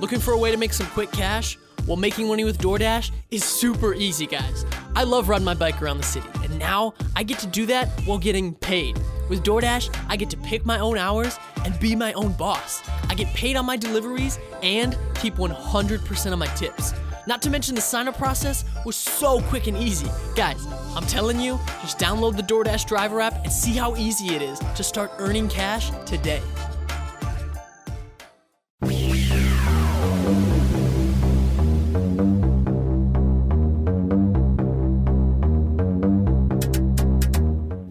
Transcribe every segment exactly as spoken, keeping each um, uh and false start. Looking for a way to make some quick cash? Well, making money with DoorDash is super easy, guys. I love riding my bike around the city, and now I get to do that while getting paid. With DoorDash, I get to pick my own hours and be my own boss. I get paid on my deliveries and keep one hundred percent of my tips. Not to mention the sign-up process was so quick and easy. Guys, I'm telling you, just download the DoorDash driver app and see how easy it is to start earning cash today.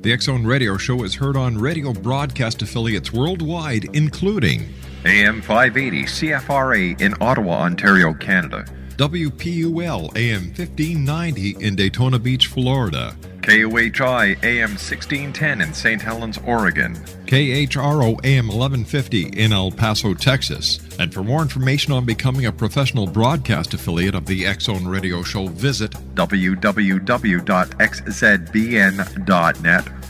The X-Zone Radio Show is heard on radio broadcast affiliates worldwide, including A M five eighty C F R A in Ottawa, Ontario, Canada. W P U L A M fifteen ninety in Daytona Beach, Florida. K U H I A M sixteen ten in Saint Helens, Oregon. K H R O A M eleven fifty in El Paso, Texas. And for more information on becoming a professional broadcast affiliate of the X-Zone Radio Show, visit w w w dot x z b n dot net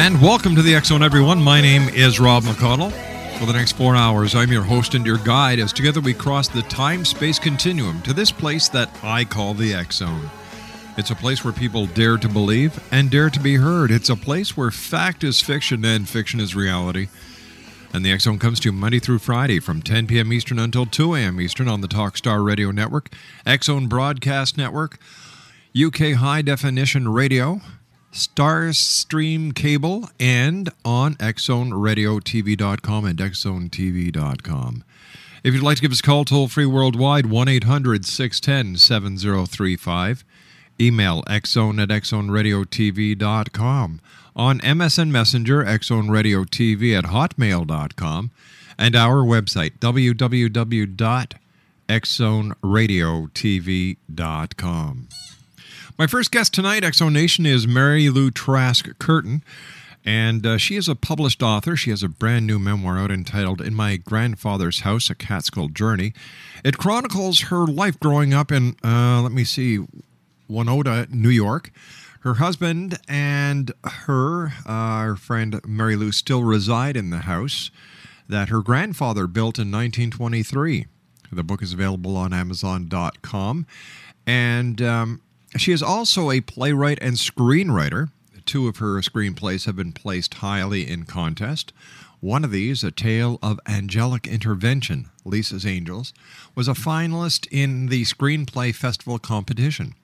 And welcome to the X-Zone, everyone. My name is Rob McConnell. For the next four hours, I'm your host and your guide as together we cross the time-space continuum to this place that I call the X-Zone. It's a place where people dare to believe and dare to be heard. It's a place where fact is fiction and fiction is reality. And the X-Zone comes to you Monday through Friday from ten p.m. Eastern until two a.m. Eastern on the TalkStar Radio Network, X-Zone Broadcast Network, U K High Definition Radio, Starstream Cable, and on X Zone Radio T V dot com and X Zone T V dot com. If you'd like to give us a call, toll-free worldwide, one eight hundred six one zero seven zero three five. Email X Zone at X Zone Radio T V dot com. On M S N Messenger, X Zone Radio T V at Hotmail dot com. And our website, w w w dot X Zone Radio T V dot com. My first guest tonight, X-Zone Nation, is Marilou Trask-Curtin, and uh, she is a published author. She has a brand new memoir out entitled In My Grandfather's House: A Catskill Journey. It chronicles her life growing up in, uh, let me see, Oneonta, New York. Her husband and her, uh, our friend Marilou, still reside in the house that her grandfather built in nineteen twenty-three. The book is available on Amazon dot com. And um, she is also a playwright and screenwriter. Two of her screenplays have been placed highly in contest. One of these, A Tale of Angelic Intervention, Lisa's Angels, was a finalist in the Screenplay Festival Competition.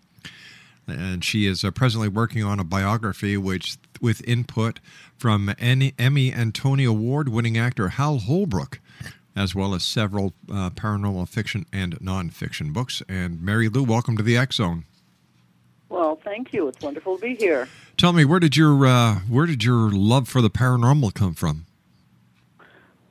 And she is uh, presently working on a biography which, with input from Emmy and Tony Award-winning actor Hal Holbrook, as well as several uh, paranormal fiction and nonfiction books. And Marilou, welcome to the X Zone. Well, thank you. It's wonderful to be here. Tell me, where did your uh, where did your love for the paranormal come from?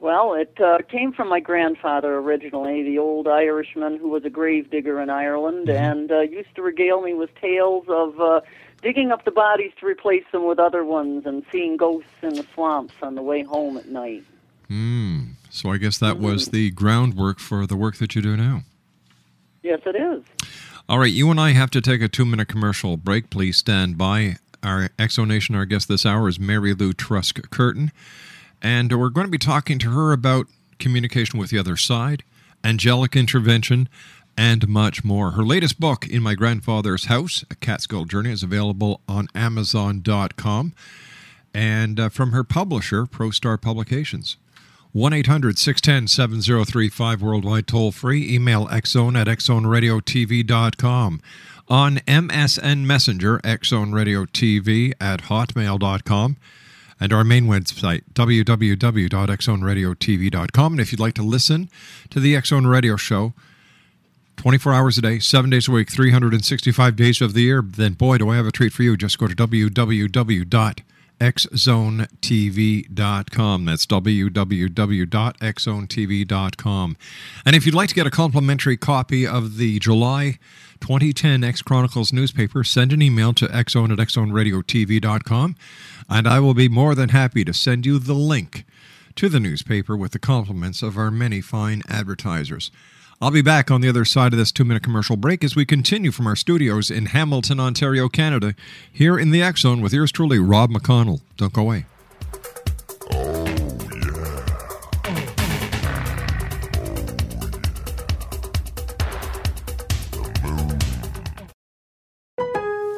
Well, it uh, came from my grandfather originally, the old Irishman who was a grave digger in Ireland, mm-hmm. and uh, used to regale me with tales of uh, digging up the bodies to replace them with other ones and seeing ghosts in the swamps on the way home at night. Mm. So I guess that mm-hmm. was the groundwork for the work that you do now. Yes, it is. All right, you and I have to take a two-minute commercial break. Please stand by. Our Exonation, our guest this hour is Marilou Trask-Curtin. And we're going to be talking to her about communication with the other side, angelic intervention, and much more. Her latest book, In My Grandfather's House, A Catskill Journal, is available on Amazon dot com and uh, from her publisher, ProStar Publications. one eight hundred six one zero seven zero three five, worldwide toll-free. Email X Zone at X Zone Radio T V dot com. On M S N Messenger, X Zone Radio T V at hotmail dot com. And our main website, w w w dot X Zone Radio T V dot com. And if you'd like to listen to the X Zone Radio Show twenty-four hours a day, seven days a week, three hundred sixty-five days of the year, then boy, do I have a treat for you. Just go to w w w dot X Zone T V dot com. That's w w w dot X Zone T V dot com. And if you'd like to get a complimentary copy of the July twenty ten X Chronicles newspaper, send an email to X Zone at X Zone Radio T V dot com, and I will be more than happy to send you the link to the newspaper with the compliments of our many fine advertisers. I'll be back on the other side of this two-minute commercial break as we continue from our studios in Hamilton, Ontario, Canada, here in the X Zone with yours truly, Rob McConnell. Don't go away. Oh, yeah. Oh,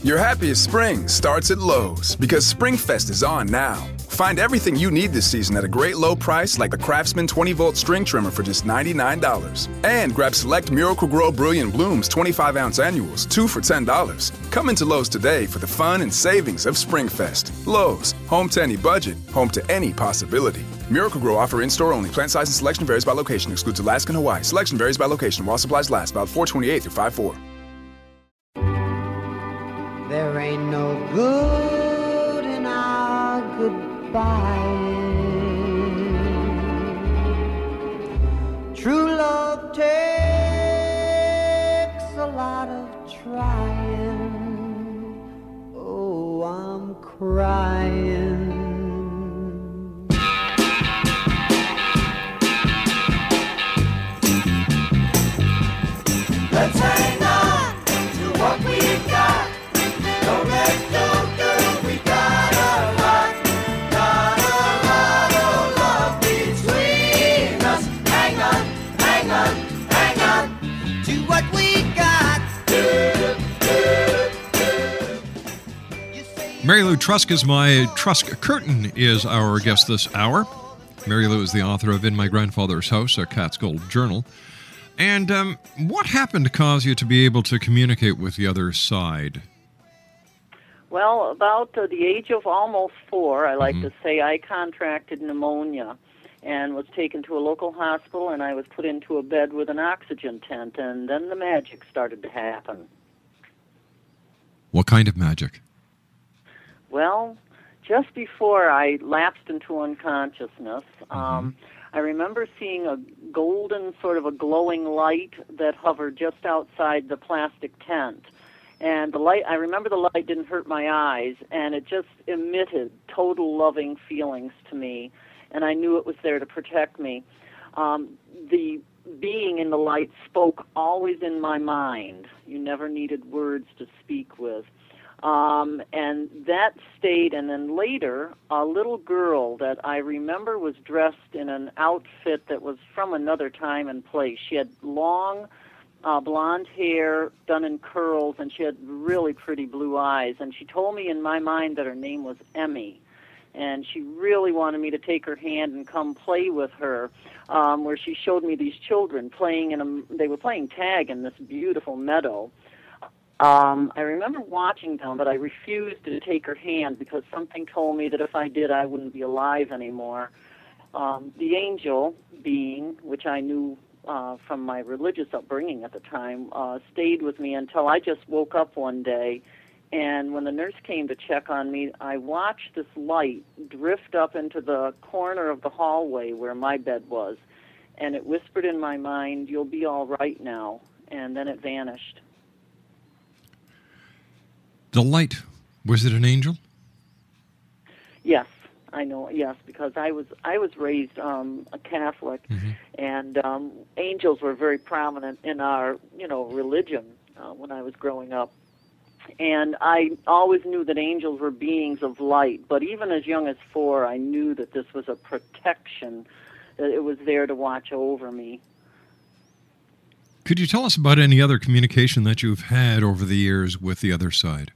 yeah. Your happiest spring starts at Lowe's because SpringFest is on now. Find everything you need this season at a great low price, like the Craftsman twenty-volt string trimmer for just ninety-nine dollars. And grab select Miracle-Gro Brilliant Blooms twenty-five ounce annuals, two for ten dollars. Come into Lowe's today for the fun and savings of SpringFest. Lowe's, home to any budget, home to any possibility. Miracle-Gro offer in-store only. Plant size and selection varies by location. Excludes Alaska and Hawaii. Selection varies by location while supplies last. About four twenty-eight through five four. There ain't no good in our good. Bye. True love takes a lot of trying. Oh, I'm crying. Let's hang on to what we've got. Don't let go. Marilou Trask is my Trask-Curtin is our guest this hour. Marilou is the author of In My Grandfather's House, A Catskill Journal. And um, what happened to cause you to be able to communicate with the other side? Well, about uh, the age of almost four, I like mm-hmm. to say, I contracted pneumonia and was taken to a local hospital, and I was put into a bed with an oxygen tent, and then the magic started to happen. What kind of magic? Well, just before I lapsed into unconsciousness, um, I remember seeing a golden, sort of a glowing light that hovered just outside the plastic tent. And the light, I remember the light didn't hurt my eyes, and it just emitted total loving feelings to me, and I knew it was there to protect me. Um, the being in the light spoke always in my mind. You never needed words to speak with. Um, and that stayed, and then later, a little girl that I remember was dressed in an outfit that was from another time and place. She had long uh, blonde hair done in curls, and she had really pretty blue eyes. And she told me in my mind that her name was Emmy. And she really wanted me to take her hand and come play with her, um, where she showed me these children playing in a, they were playing tag in this beautiful meadow. Um, I remember watching them, but I refused to take her hand because something told me that if I did, I wouldn't be alive anymore. Um, the angel being, which I knew uh, from my religious upbringing at the time, uh, stayed with me until I just woke up one day. And when the nurse came to check on me, I watched this light drift up into the corner of the hallway where my bed was. And it whispered in my mind, "You'll be all right now." And then it vanished. The light, was it an angel? Yes, I know, yes, because I was I was raised um, a Catholic, mm-hmm. and um, angels were very prominent in our, you know, religion uh, when I was growing up. And I always knew that angels were beings of light, but even as young as four, I knew that this was a protection, that it was there to watch over me. Could you tell us about any other communication that you've had over the years with the other side?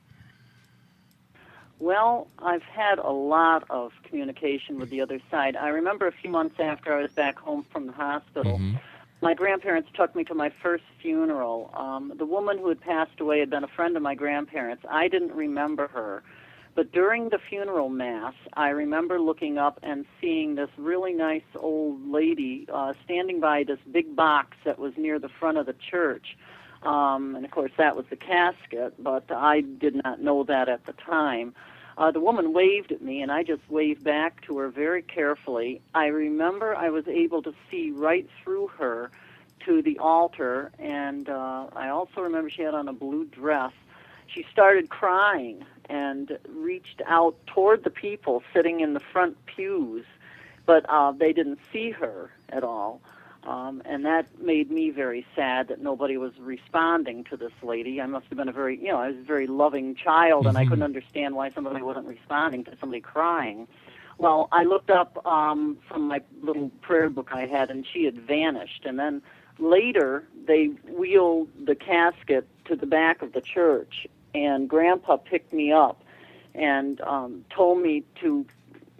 Well, I've had a lot of communication with the other side. I remember a few months after I was back home from the hospital, mm-hmm. my grandparents took me to my first funeral. Um, the woman who had passed away had been a friend of my grandparents. I didn't remember her. But during the funeral mass, I remember looking up and seeing this really nice old lady uh, standing by this big box that was near the front of the church. Um, and, of course, that was the casket, but I did not know that at the time. Uh, the woman waved at me, and I just waved back to her very carefully. I remember I was able to see right through her to the altar, and uh, I also remember she had on a blue dress. She started crying and reached out toward the people sitting in the front pews, but uh, they didn't see her at all. Um, and that made me very sad that nobody was responding to this lady. I must have been a very, you know, I was a very loving child, and I couldn't understand why somebody wasn't responding to somebody crying. Well, I looked up um, from my little prayer book I had, and she had vanished. And then later, they wheeled the casket to the back of the church, and Grandpa picked me up and um, told me to,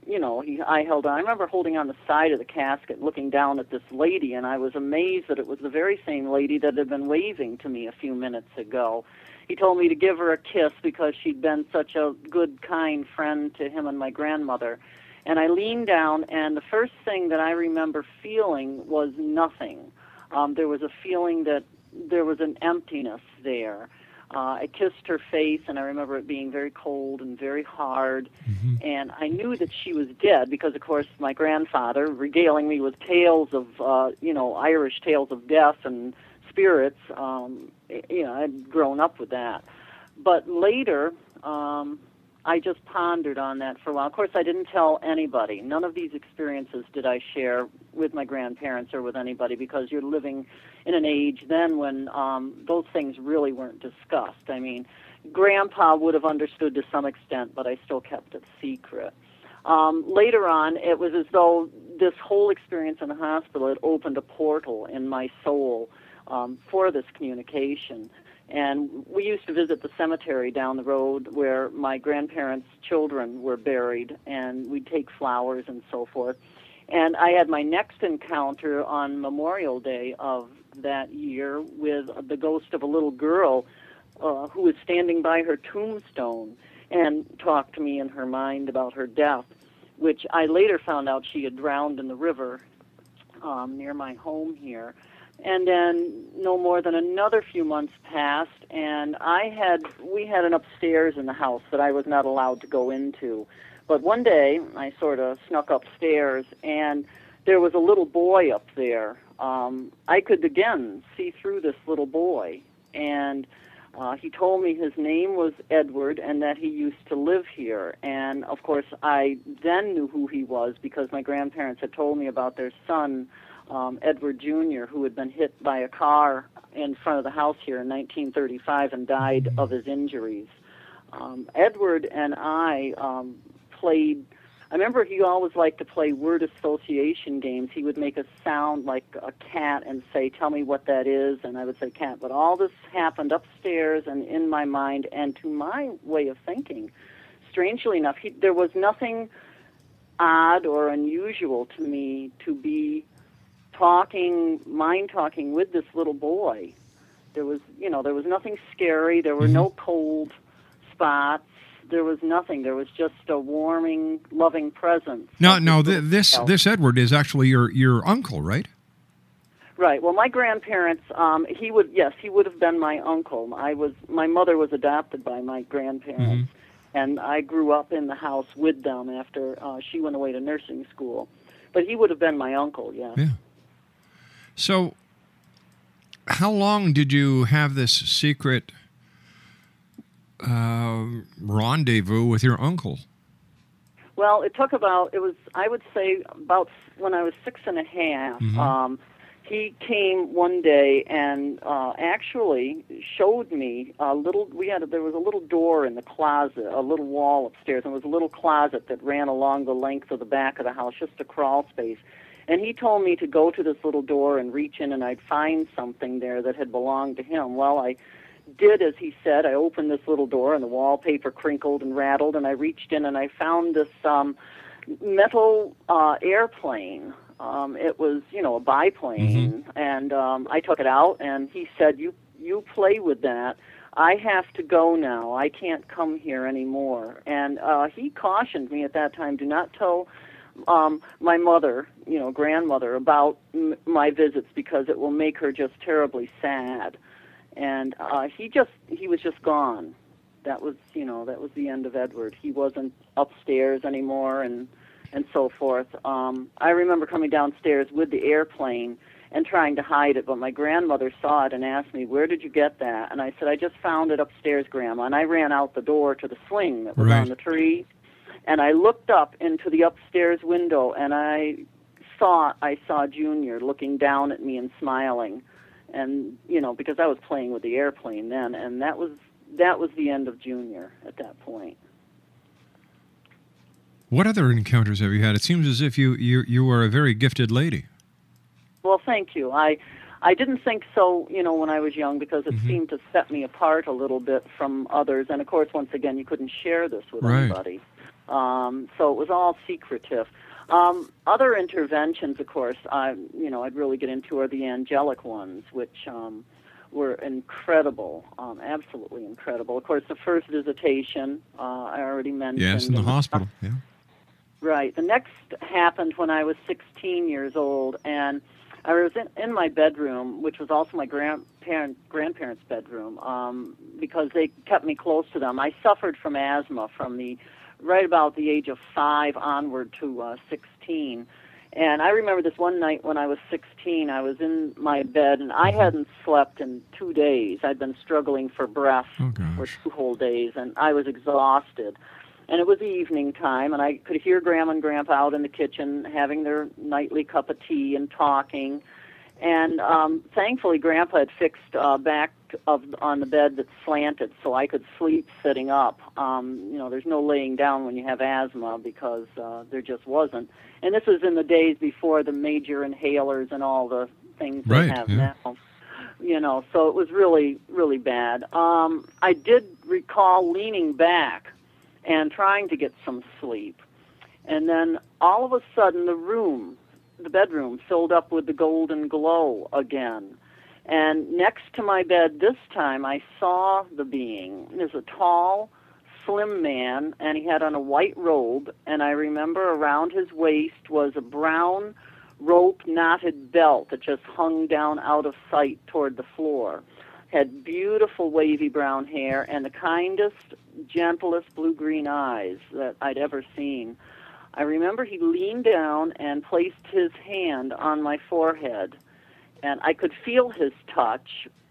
you know, he, I held on. I remember holding on the side of the casket, looking down at this lady, and I was amazed that it was the very same lady that had been waving to me a few minutes ago. He told me to give her a kiss because she'd been such a good, kind friend to him and my grandmother. And I leaned down, and the first thing that I remember feeling was nothing. Um, there was a feeling that there was an emptiness there. Uh, I kissed her face, and I remember it being very cold and very hard, mm-hmm. and I knew that she was dead because, of course, my grandfather regaling me with tales of, uh, you know, Irish tales of death and spirits. Um, you know, I'd grown up with that. But later, um, I just pondered on that for a while. Of course, I didn't tell anybody. None of these experiences did I share with my grandparents or with anybody because you're living in an age then when um, those things really weren't discussed. I mean, Grandpa would have understood to some extent, but I still kept it secret. Um, later on, it was as though this whole experience in the hospital had opened a portal in my soul um, for this communication. And we used to visit the cemetery down the road where my grandparents' children were buried, and we'd take flowers and so forth. And I had my next encounter on Memorial Day of that year with the ghost of a little girl uh, who was standing by her tombstone and talked to me in her mind about her death, which I later found out she had drowned in the river um, near my home here. And then no more than another few months passed, and I had we had an upstairs in the house that I was not allowed to go into. But one day, I sort of snuck upstairs, and there was a little boy up there. Um, I could, again, see through this little boy. And uh, he told me his name was Edward and that he used to live here. And, of course, I then knew who he was because my grandparents had told me about their son, um, Edward Junior, who had been hit by a car in front of the house here in nineteen thirty-five and died of his injuries. um, Edward and I um, played. I remember he always liked to play word association games. He would make a sound like a cat and say, tell me what that is, and I would say cat. But all this happened upstairs and in my mind and to my way of thinking. Strangely enough, he, there was nothing odd or unusual to me to be talking, mind talking with this little boy. There was, you know, there was nothing scary. There were no cold spots. There was nothing. There was just a warming, loving presence. No, no. Th- this this Edward is actually your your uncle, right? Right. Well, my grandparents. Um, he would yes, he would have been my uncle. I was. My mother was adopted by my grandparents, mm-hmm. and I grew up in the house with them after uh, she went away to nursing school. But he would have been my uncle. Yeah. Yeah. So, how long did you have this secret Uh, rendezvous with your uncle? Well, it took about, it was, I would say, about when I was six and a half. Mm-hmm. Um, he came one day and uh, actually showed me a little, we had, a, there was a little door in the closet, a little wall upstairs, and it was a little closet that ran along the length of the back of the house, just a crawl space. And he told me to go to this little door and reach in, and I'd find something there that had belonged to him. Well, I did as he said. I opened this little door, and the wallpaper crinkled and rattled, and I reached in, and I found this um, metal uh, airplane. Um, it was, you know, a biplane, mm-hmm. and um, I took it out, and he said, you, you play with that. I have to go now. I can't come here anymore. And uh, he cautioned me at that time, do not tell Um, my mother, you know, grandmother, about m- my visits because it will make her just terribly sad. And uh, he just—he was just gone. That was, you know, that was the end of Edward. He wasn't upstairs anymore, and and so forth. Um, I remember coming downstairs with the airplane and trying to hide it, but my grandmother saw it and asked me, "Where did you get that?" And I said, "I just found it upstairs, Grandma." And I ran out the door to the swing that was right on the tree, and I looked up into the upstairs window, and I saw—I saw Junior looking down at me and smiling. And, you know, because I was playing with the airplane then, and that was that was the end of Junior at that point. What other encounters have you had? It seems as if you you, you are a very gifted lady. Well, thank you. I I didn't think so, you know, when I was young because it mm-hmm. seemed to set me apart a little bit from others. And, of course, once again, you couldn't share this with right. anybody. Um, so it was all secretive. Um, other interventions, of course, I, you know, I'd really get into are the angelic ones, which um, were incredible, um, absolutely incredible. Of course, the first visitation, uh, I already mentioned. Yes, in the hospital, yeah. Right. The next happened when I was sixteen years old, and I was in, in my bedroom, which was also my grandparent, grandparents' bedroom, um, because they kept me close to them. I suffered from asthma from the right about the age of five onward to uh, sixteen. And I remember this one night when I was sixteen, I was in my bed, and I hadn't slept in two days. I'd been struggling for breath oh, for two whole days, and I was exhausted. And it was evening time, and I could hear Grandma and Grandpa out in the kitchen having their nightly cup of tea and talking. And um, thankfully, Grandpa had fixed uh, back of on the bed that slanted, so I could sleep sitting up. Um, you know, there's no laying down when you have asthma because uh, there just wasn't. And this was in the days before the major inhalers and all the things right, they have yeah. now. You know, so it was really, really bad. Um, I did recall leaning back and trying to get some sleep, and then all of a sudden, the room. The bedroom filled up with the golden glow again. And next to my bed this time, I saw the being. There's a tall, slim man, and he had on a white robe, and I remember around his waist was a brown rope knotted belt that just hung down out of sight toward the floor. Had beautiful wavy brown hair and the kindest, gentlest blue-green eyes that I'd ever seen. I remember he leaned down and placed his hand on my forehead, and I could feel his touch.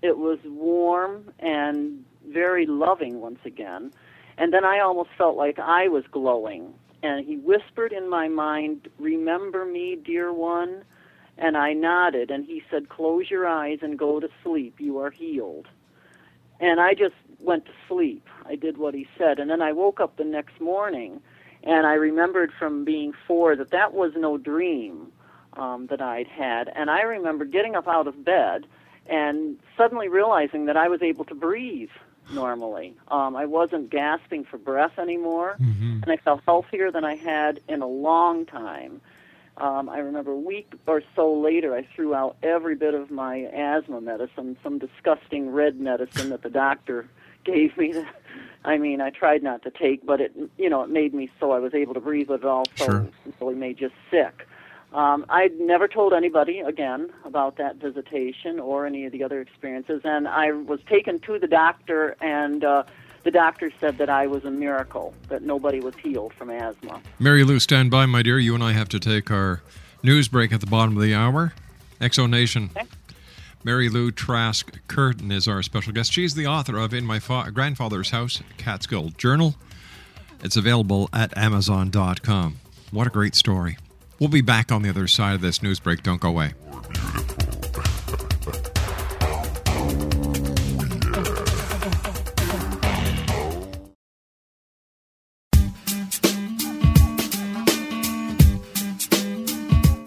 It was warm and very loving once again, and then I almost felt like I was glowing, and he whispered in my mind, "Remember me, dear one," and I nodded, and he said, "Close your eyes and go to sleep. You are healed." And I just went to sleep. I did what he said. And then I woke up the next morning, and I remembered from being four that that was no dream um, that I'd had. And I remember getting up out of bed and suddenly realizing that I was able to breathe normally. Um, I wasn't gasping for breath anymore, mm-hmm. and I felt healthier than I had in a long time. Um, I remember a week or so later, I threw out every bit of my asthma medicine, some disgusting red medicine that the doctor gave me. That, I mean, I tried not to take, but it, you know, it made me so I was able to breathe, but it also sure. really made you sick. Um, I'd never told anybody, again, about that visitation or any of the other experiences, and I was taken to the doctor, and uh, the doctor said that I was a miracle, that nobody was healed from asthma. Marilou, stand by, my dear. You and I have to take our news break at the bottom of the hour. X O Nation. Okay. Marilou Trask-Curtin is our special guest. She's the author of In My Fa- Grandfather's House: A Catskill Journal. It's available at amazon dot com. What a great story. We'll be back on the other side of this news break. Don't go away.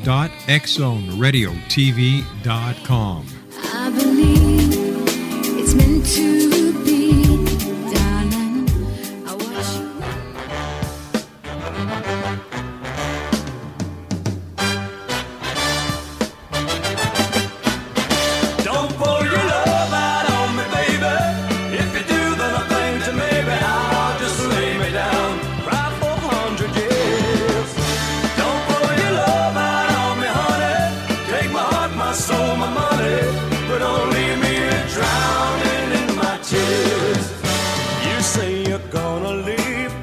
dot X Zone Radio T V dot com. I believe it's meant to be, darling. I watch you. Don't pour your love out on me, baby. If you do, then I think to maybe I'll just lay me down right for a hundred years. Don't pour your love out. I stole my money, but don't leave me drowning in my tears. You say you're gonna leave,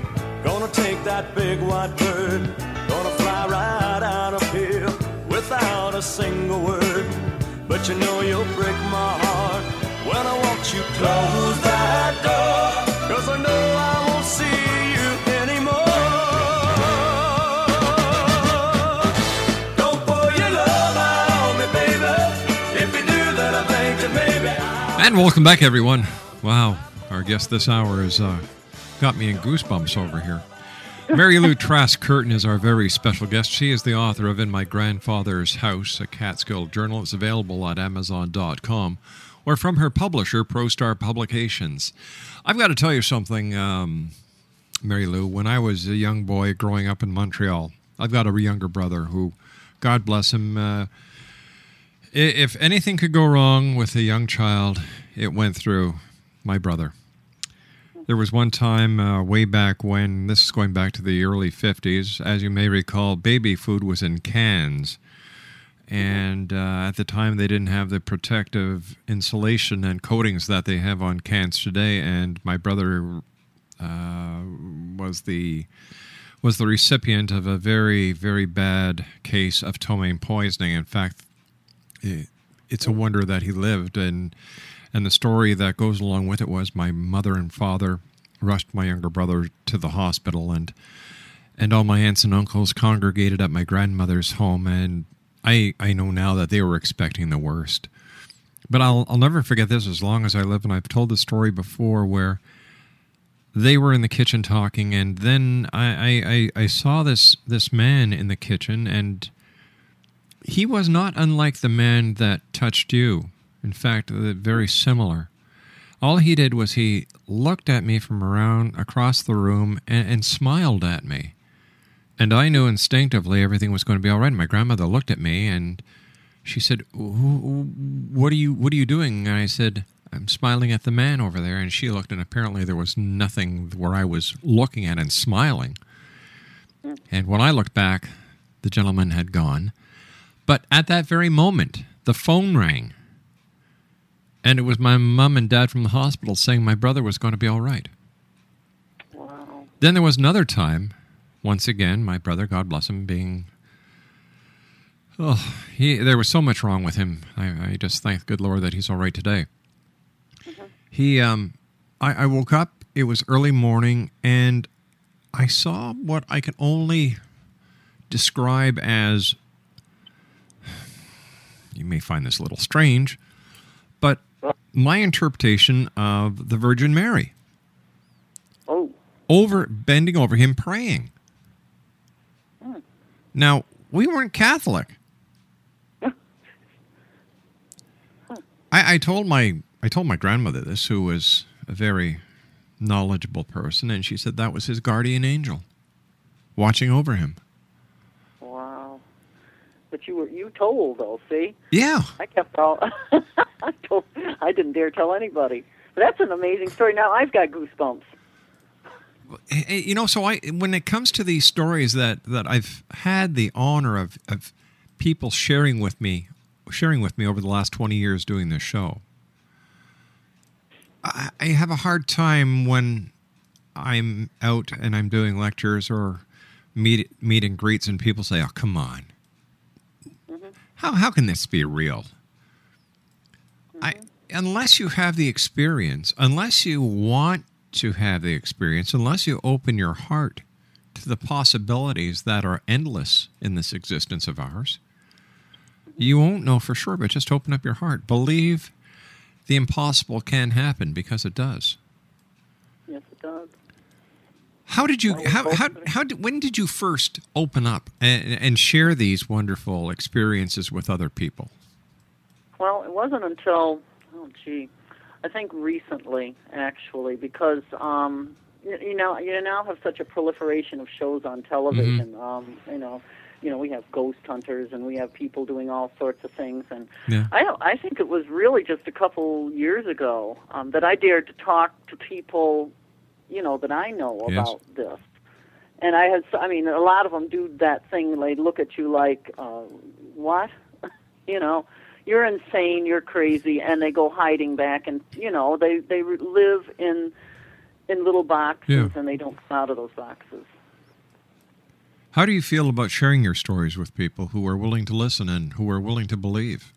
gonna take that big white bird, gonna fly right out of here without a single word. But you know you'll break my heart when I watch you close that door, 'cause I know I won't see you anymore. And welcome back, everyone. Wow, our guest this hour has uh, got me in goosebumps over here. Marilou Trask-Curtin is our very special guest. She is the author of In My Grandfather's House, a Catskill Journal. It's available at amazon dot com or from her publisher, ProStar Publications. I've got to tell you something, um, Marilou. When I was a young boy growing up in Montreal, I've got a younger brother who, God bless him, uh, if anything could go wrong with a young child, it went through my brother. There was one time uh, way back when, this is going back to the early fifties, as you may recall, baby food was in cans. And uh, at the time, they didn't have the protective insulation and coatings that they have on cans today. And my brother uh, was the... was the recipient of a very, very bad case of ptomaine poisoning. In fact, it's a wonder that he lived, and and the story that goes along with it was my mother and father rushed my younger brother to the hospital, and and all my aunts and uncles congregated at my grandmother's home, and I I know now that they were expecting the worst. But I'll I'll never forget this as long as I live, and I've told this story before where they were in the kitchen talking, and then I I, I saw this this man in the kitchen, and he was not unlike the man that touched you. In fact, very similar. All he did was he looked at me from around across the room and, and smiled at me. And I knew instinctively everything was going to be all right. My grandmother looked at me and she said, "What are you? What are you doing?" And I said, "I'm smiling at the man over there." And she looked, and apparently there was nothing where I was looking at and smiling. And when I looked back, the gentleman had gone. But at that very moment, the phone rang. And it was my mom and dad from the hospital saying my brother was going to be all right. Wow. Then there was another time, once again, my brother, God bless him, being... Oh, he, there was so much wrong with him. I, I just thank the good Lord that he's all right today. Mm-hmm. He, um, I, I woke up, it was early morning, and I saw what I can only describe as, you may find this a little strange, but my interpretation of the Virgin Mary. Oh. Over, bending over him, praying. Mm. Now, we weren't Catholic. I, I told my I told my grandmother this, who was a very knowledgeable person, and she said that was his guardian angel, watching over him. Wow! But you were you told though, see? Yeah. I kept all. I told. I didn't dare tell anybody. But that's an amazing story. Now I've got goosebumps. You know, so I when it comes to these stories that, that I've had the honor of of people sharing with me. sharing with me over the last twenty years doing this show. I, I have a hard time when I'm out and I'm doing lectures or meet meet and greets and people say, oh, come on. Mm-hmm. How how can this be real? Mm-hmm. I unless you have the experience, unless you want to have the experience, unless you open your heart to the possibilities that are endless in this existence of ours, you won't know for sure, but just open up your heart. Believe the impossible can happen, because it does. Yes, it does. How did you? How how how? Did, when did you first open up and, and share these wonderful experiences with other people? Well, it wasn't until oh gee, I think recently actually, because um, you, you know you now have such a proliferation of shows on television. Mm-hmm. Um, you know. You know, we have ghost hunters and we have people doing all sorts of things. And yeah. I don't, I think it was really just a couple years ago um, that I dared to talk to people, you know, that I know about yes. this. And I had, I mean, a lot of them do that thing. They look at you like, uh, what? You know, you're insane, you're crazy. And they go hiding back and, you know, they, they live in, in little boxes yeah. and they don't come out of those boxes. How do you feel about sharing your stories with people who are willing to listen and who are willing to believe?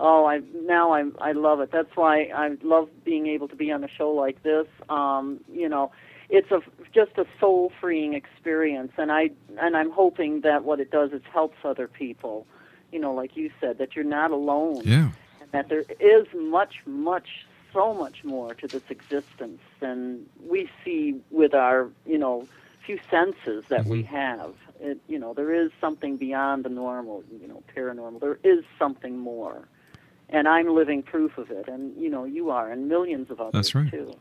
Oh, I now I I love it. That's why I love being able to be on a show like this. Um, you know, it's a just a soul-freeing experience, and I and I'm hoping that what it does is helps other people. You know, like you said, that you're not alone. Yeah. And that there is much, much, so much more to this existence than we see with our, you know, few senses that we have. It, you know, there is something beyond the normal, you know, paranormal. There is something more. And I'm living proof of it. And, you know, you are, and millions of others, That's right. too.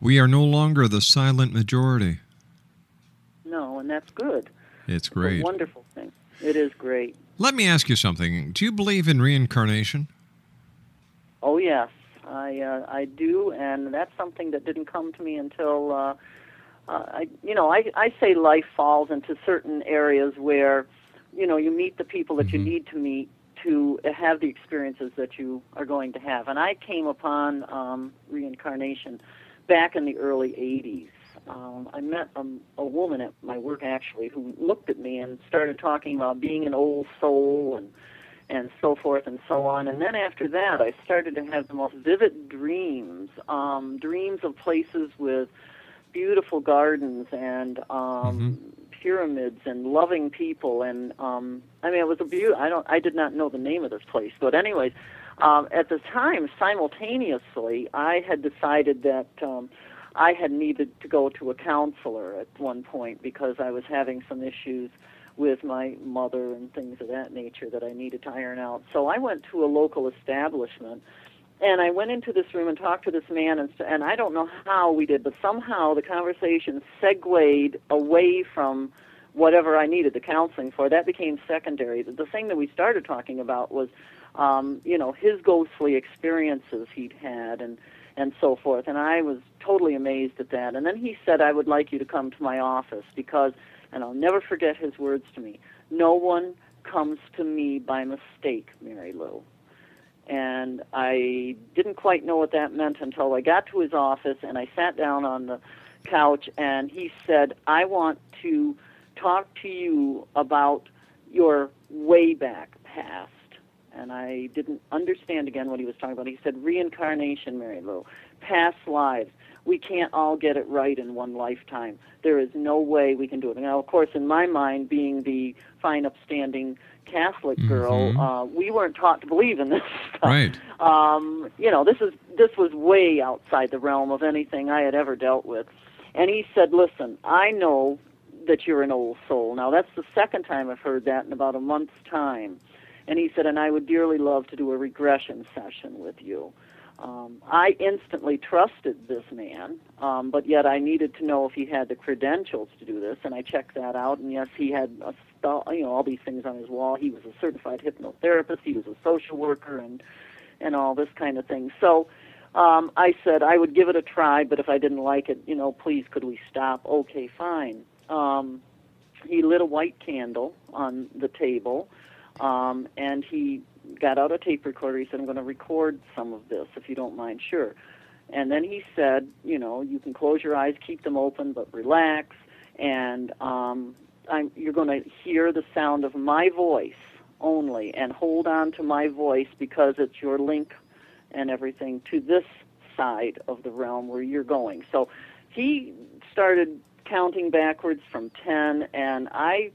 We are no longer the silent majority. No, and that's good. It's great. It's a wonderful thing. It is great. Let me ask you something. Do you believe in reincarnation? Oh, yes. I, uh, I do, and that's something that didn't come to me until... Uh, Uh, I, you know, I, I say life falls into certain areas where, you know, you meet the people that mm-hmm. you need to meet to have the experiences that you are going to have. And I came upon um, reincarnation back in the early eighties. Um, I met a, a woman at my work, actually, who looked at me and started talking about being an old soul and, and so forth and so on. And then after that, I started to have the most vivid dreams, um, dreams of places with beautiful gardens and um, mm-hmm. pyramids and loving people. And um, I mean, it was a beautiful, I don't, I did not know the name of this place, but anyways, um, at the time, simultaneously, I had decided that um, I had needed to go to a counselor at one point because I was having some issues with my mother and things of that nature that I needed to iron out. So I went to a local establishment. And I went into this room and talked to this man, and, and I don't know how we did, but somehow the conversation segued away from whatever I needed the counseling for. That became secondary. The thing that we started talking about was, um, you know, his ghostly experiences he'd had and, and so forth, and I was totally amazed at that. And then he said, I would like you to come to my office because, and I'll never forget his words to me, no one comes to me by mistake, Marilou. and I didn't quite know what that meant until I got to his office, and I sat down on the couch, and he said, I want to talk to you about your way back past. And I didn't understand again what he was talking about. He said, reincarnation, Marilou, past lives. We can't all get it right in one lifetime. There is no way we can do it. Now, of course, in my mind, being the fine, upstanding Catholic girl, mm-hmm. uh, we weren't taught to believe in this stuff. Right. Um, you know, this is this was way outside the realm of anything I had ever dealt with. And he said, listen, I know that you're an old soul. Now, that's the second time I've heard that in about a month's time. And he said, and I would dearly love to do a regression session with you. Um, I instantly trusted this man, um, but yet I needed to know if he had the credentials to do this, and I checked that out, and yes, he had a st- you know, all these things on his wall. He was a certified hypnotherapist. He was a social worker and, and all this kind of thing. So um, I said I would give it a try, but if I didn't like it, you know, please, could we stop? Okay, fine. Um, he lit a white candle on the table, um, and he got out a tape recorder. He said, I'm going to record some of this, if you don't mind. Sure. And then he said, you know, you can close your eyes, keep them open, but relax, and um, I'm, you're going to hear the sound of my voice only, and hold on to my voice because it's your link and everything to this side of the realm where you're going. So he started counting backwards from ten, and I...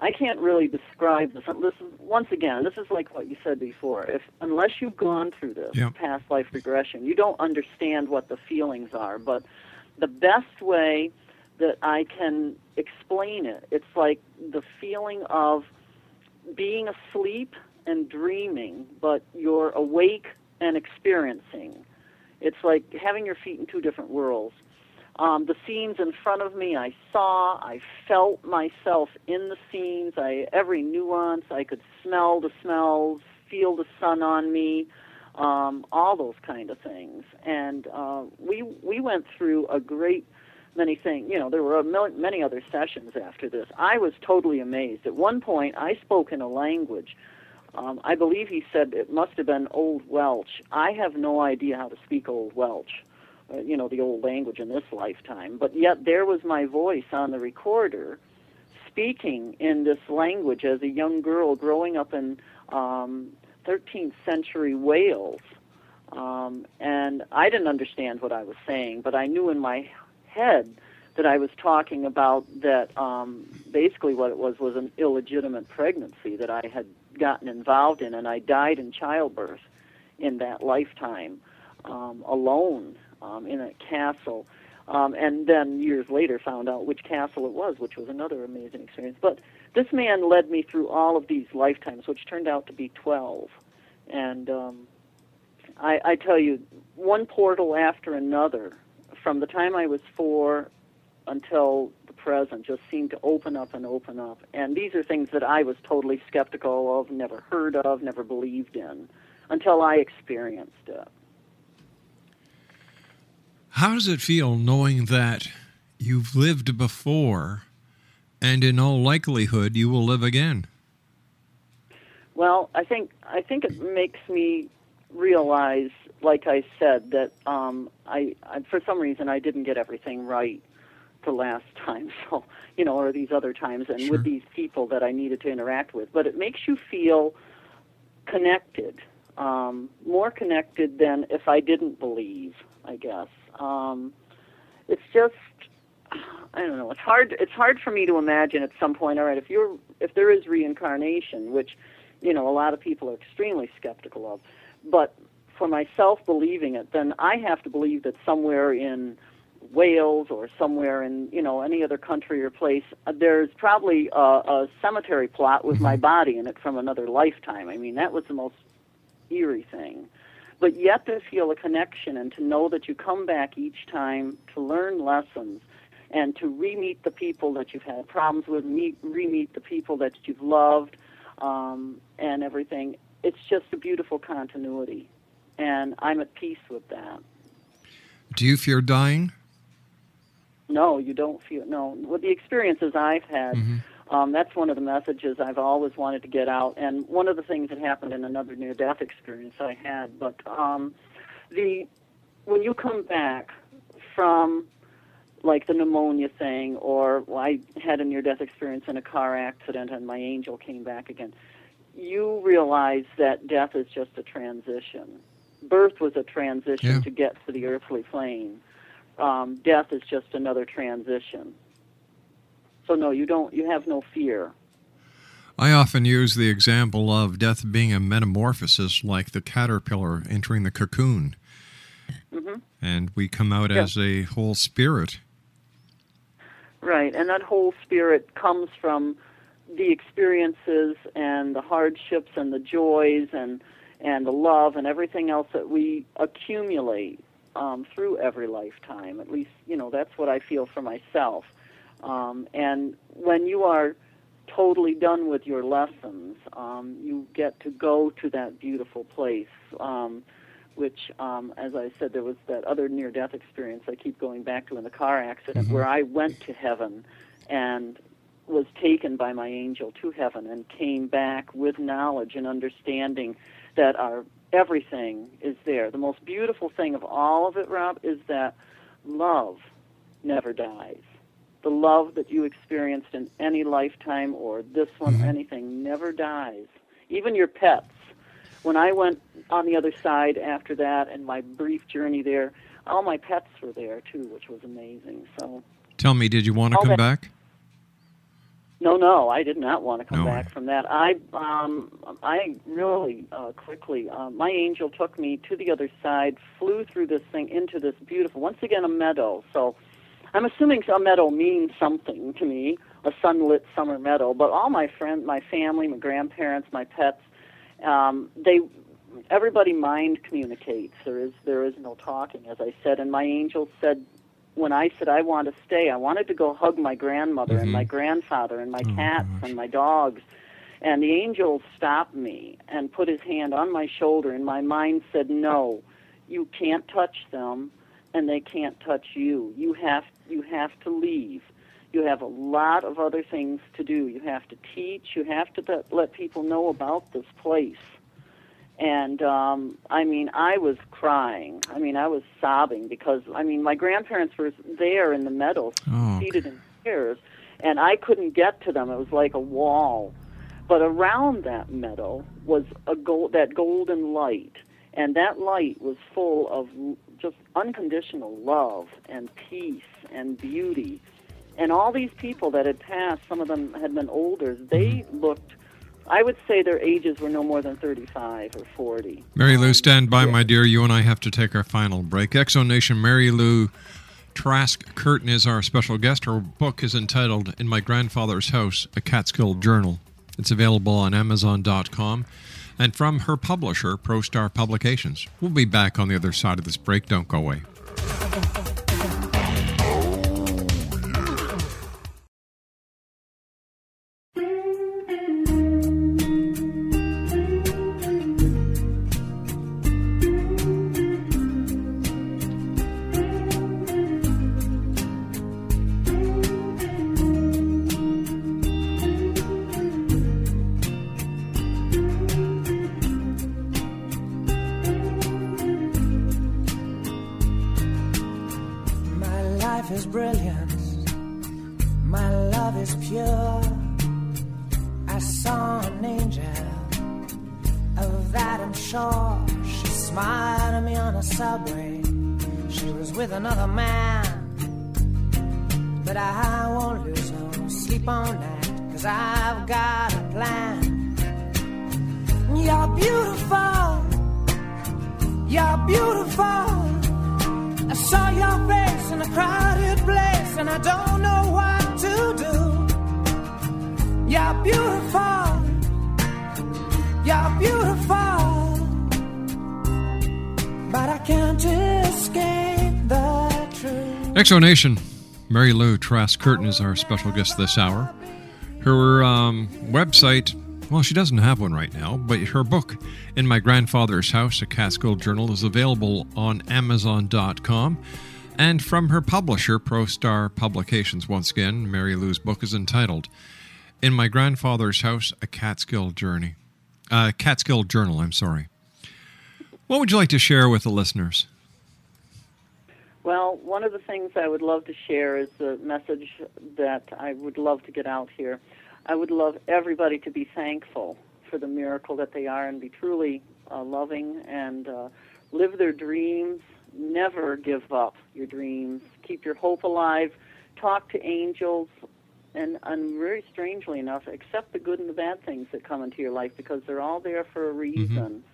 I can't really describe this. This is, once again, this is like what you said before. If unless you've gone through this yep. past life regression, you don't understand what the feelings are. But the best way that I can explain it, it's like the feeling of being asleep and dreaming, but you're awake and experiencing. It's like having your feet in two different worlds. Um, the scenes in front of me, I saw, I felt myself in the scenes, I, every nuance, I could smell the smells, feel the sun on me, um, all those kind of things. And uh, we we went through a great many things. You know, there were a many other sessions after this. I was totally amazed. At one point, I spoke in a language. Um, I believe he said it must have been Old Welsh. I have no idea how to speak Old Welsh. Uh, you know, the old language in this lifetime, but yet there was my voice on the recorder speaking in this language as a young girl growing up in um, thirteenth century Wales, um, and I didn't understand what I was saying, but I knew in my head that I was talking about that um, basically what it was was an illegitimate pregnancy that I had gotten involved in, and I died in childbirth in that lifetime um, alone. Um, in a castle, um, and then years later found out which castle it was, which was another amazing experience. But this man led me through all of these lifetimes, which turned out to be twelve. And um, I, I tell you, one portal after another, from the time I was four until the present, just seemed to open up and open up. And these are things that I was totally skeptical of, never heard of, never believed in, until I experienced it. How does it feel knowing that you've lived before and in all likelihood you will live again? Well, I think I think it makes me realize, like I said, that um, I, I for some reason I didn't get everything right the last time, so you know, or these other times, and sure. with these people that I needed to interact with. But it makes you feel connected, um, more connected than if I didn't believe, I guess. Um, it's just, I don't know, it's hard, it's hard for me to imagine at some point, all right, if you're, if there is reincarnation, which, you know, a lot of people are extremely skeptical of, but for myself believing it, then I have to believe that somewhere in Wales or somewhere in, you know, any other country or place, there's probably a, a cemetery plot with my body in it from another lifetime. I mean, that was the most eerie thing. But yet to feel a connection and to know that you come back each time to learn lessons and to re-meet the people that you've had problems with, meet, re-meet the people that you've loved um, and everything, it's just a beautiful continuity. And I'm at peace with that. Do you fear dying? No, you don't feel, no. With the experiences I've had, mm-hmm. Um, that's one of the messages I've always wanted to get out, and one of the things that happened in another near-death experience I had. But um, the when you come back from, like, the pneumonia thing, or well, I had a near-death experience in a car accident and my angel came back again, you realize that death is just a transition. Birth was a transition yeah. to get to the earthly plane. Um, death is just another transition. So no, you don't. You have no fear. I often use the example of death being a metamorphosis, like the caterpillar entering the cocoon, mm-hmm. and we come out yeah. as a whole spirit. Right, and that whole spirit comes from the experiences and the hardships and the joys and and the love and everything else that we accumulate um, through every lifetime. At least, you know, that's what I feel for myself. Um, and when you are totally done with your lessons, um, you get to go to that beautiful place, um, which, um, as I said, there was that other near-death experience I keep going back to in the car accident, mm-hmm. where I went to heaven and was taken by my angel to heaven and came back with knowledge and understanding that our everything is there. The most beautiful thing of all of it, Rob, is that love never dies. The love that you experienced in any lifetime or this one, mm-hmm. anything, never dies. Even your pets. When I went on the other side after that and my brief journey there, all my pets were there too, which was amazing. So, tell me, did you want to come that- back? No, no, I did not want to come no. back from that. I, um, I really uh, quickly, uh, my angel took me to the other side, flew through this thing into this beautiful, once again, a meadow, so I'm assuming a meadow means something to me, a sunlit summer meadow, but all my friends, my family, my grandparents, my pets, um, they, everybody mind communicates. There is, there is no talking, as I said, and my angel said, when I said I want to stay, I wanted to go hug my grandmother mm-hmm. and my grandfather and my oh, cats gosh. and my dogs, and the angel stopped me and put his hand on my shoulder, and my mind said, no, you can't touch them. And they can't touch you. You have you have to leave. You have a lot of other things to do. You have to teach. You have to let, let people know about this place. And, um, I mean, I was crying. I mean, I was sobbing because, I mean, my grandparents were there in the meadow, oh, okay. seated in chairs, and I couldn't get to them. It was like a wall. But around that meadow was a gold, that golden light, and that light was full of just unconditional love and peace and beauty. And all these people that had passed, some of them had been older, they looked, I would say their ages were no more than thirty-five or forty. Marilou, um, stand by, yeah. my dear. You and I have to take our final break. Exo Nation, Marilou Trask-Curtin is our special guest. Her book is entitled In My Grandfather's House, A Catskill Journal. It's available on Amazon dot com. And from her publisher, ProStar Publications. We'll be back on the other side of this break. Don't go away. Exo Nation, Marilou Trask-Curtin is our special guest this hour. Her um, website, well, she doesn't have one right now, but her book, In My Grandfather's House, A Catskill Journal, is available on Amazon dot com. And from her publisher, ProStar Publications, once again, Mary Lou's book is entitled In My Grandfather's House, A Catskill Journey. Uh, Catskill Journal, I'm sorry. What would you like to share with the listeners? Well, one of the things I would love to share is a message that I would love to get out here. I would love everybody to be thankful for the miracle that they are and be truly uh, loving and uh, live their dreams. Never give up your dreams. Keep your hope alive. Talk to angels. And, and very strangely enough, accept the good and the bad things that come into your life because they're all there for a reason.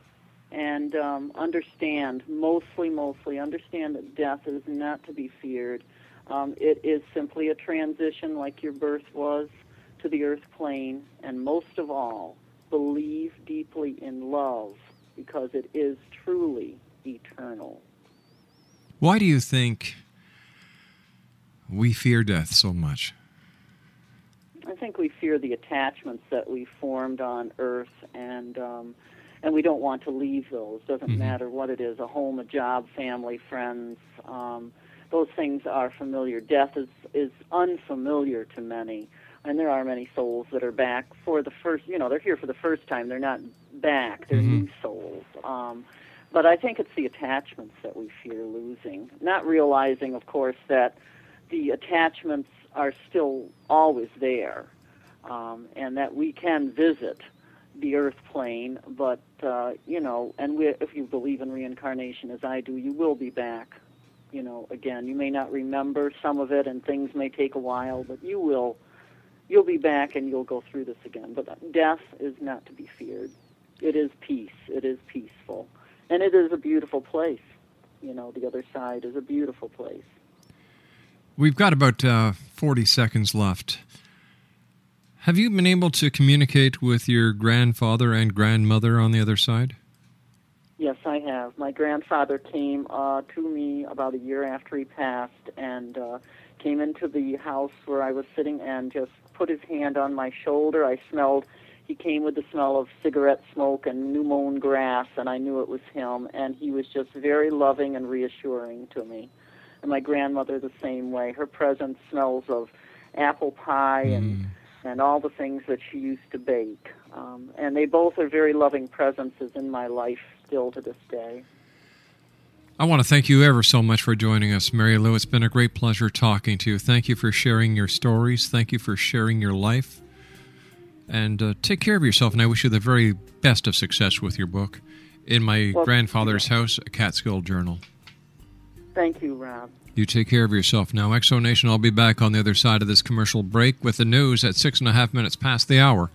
Mm-hmm. And um, understand, mostly, mostly, understand that death is not to be feared. Um, it is simply a transition like your birth was to the earth plane. And most of all, believe deeply in love because it is truly eternal. Why do you think we fear death so much? I think we fear the attachments that we formed on Earth, and um, and we don't want to leave those. Doesn't mm-hmm. matter what it is, a home, a job, family, friends. Um, those things are familiar. Death is, is unfamiliar to many, and there are many souls that are back for the first, you know, they're here for the first time. They're not back. They're mm-hmm. new souls. Um, but I think it's the attachments that we fear losing, not realizing, of course, that the attachments are still always there, um, and that we can visit the earth plane, but, uh, you know, and we, if you believe in reincarnation as I do, you will be back, you know, again. You may not remember some of it, and things may take a while, but you will, you'll be back, and you'll go through this again. But death is not to be feared. It is peace. It is peaceful. And it is a beautiful place. You know, the other side is a beautiful place. We've got about uh, forty seconds left. Have you been able to communicate with your grandfather and grandmother on the other side? Yes, I have. My grandfather came uh, to me about a year after he passed and uh, came into the house where I was sitting and just put his hand on my shoulder. I smelled, he came with the smell of cigarette smoke and new mown grass, and I knew it was him, and he was just very loving and reassuring to me. And my grandmother the same way. Her presence smells of apple pie and, mm. and all the things that she used to bake. Um, and they both are very loving presences in my life still to this day. I want to thank you ever so much for joining us, Marilou. It's been a great pleasure talking to you. Thank you for sharing your stories. Thank you for sharing your life. And uh, take care of yourself, and I wish you the very best of success with your book, In My well, Grandfather's yeah. House, A Catskill Journal. Thank you, Rob. You take care of yourself now. X O Nation, I'll be back on the other side of this commercial break with the news at six and a half minutes past the hour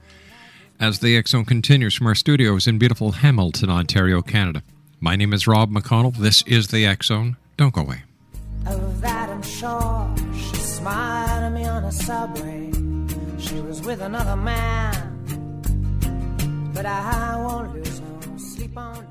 as the X O continues from our studios in beautiful Hamilton, Ontario, Canada. My name is Rob McConnell. This is the X O. Don't go away. Of that I'm sure. She smiled at me on a subway. She was with another man. But I won't lose no sleep on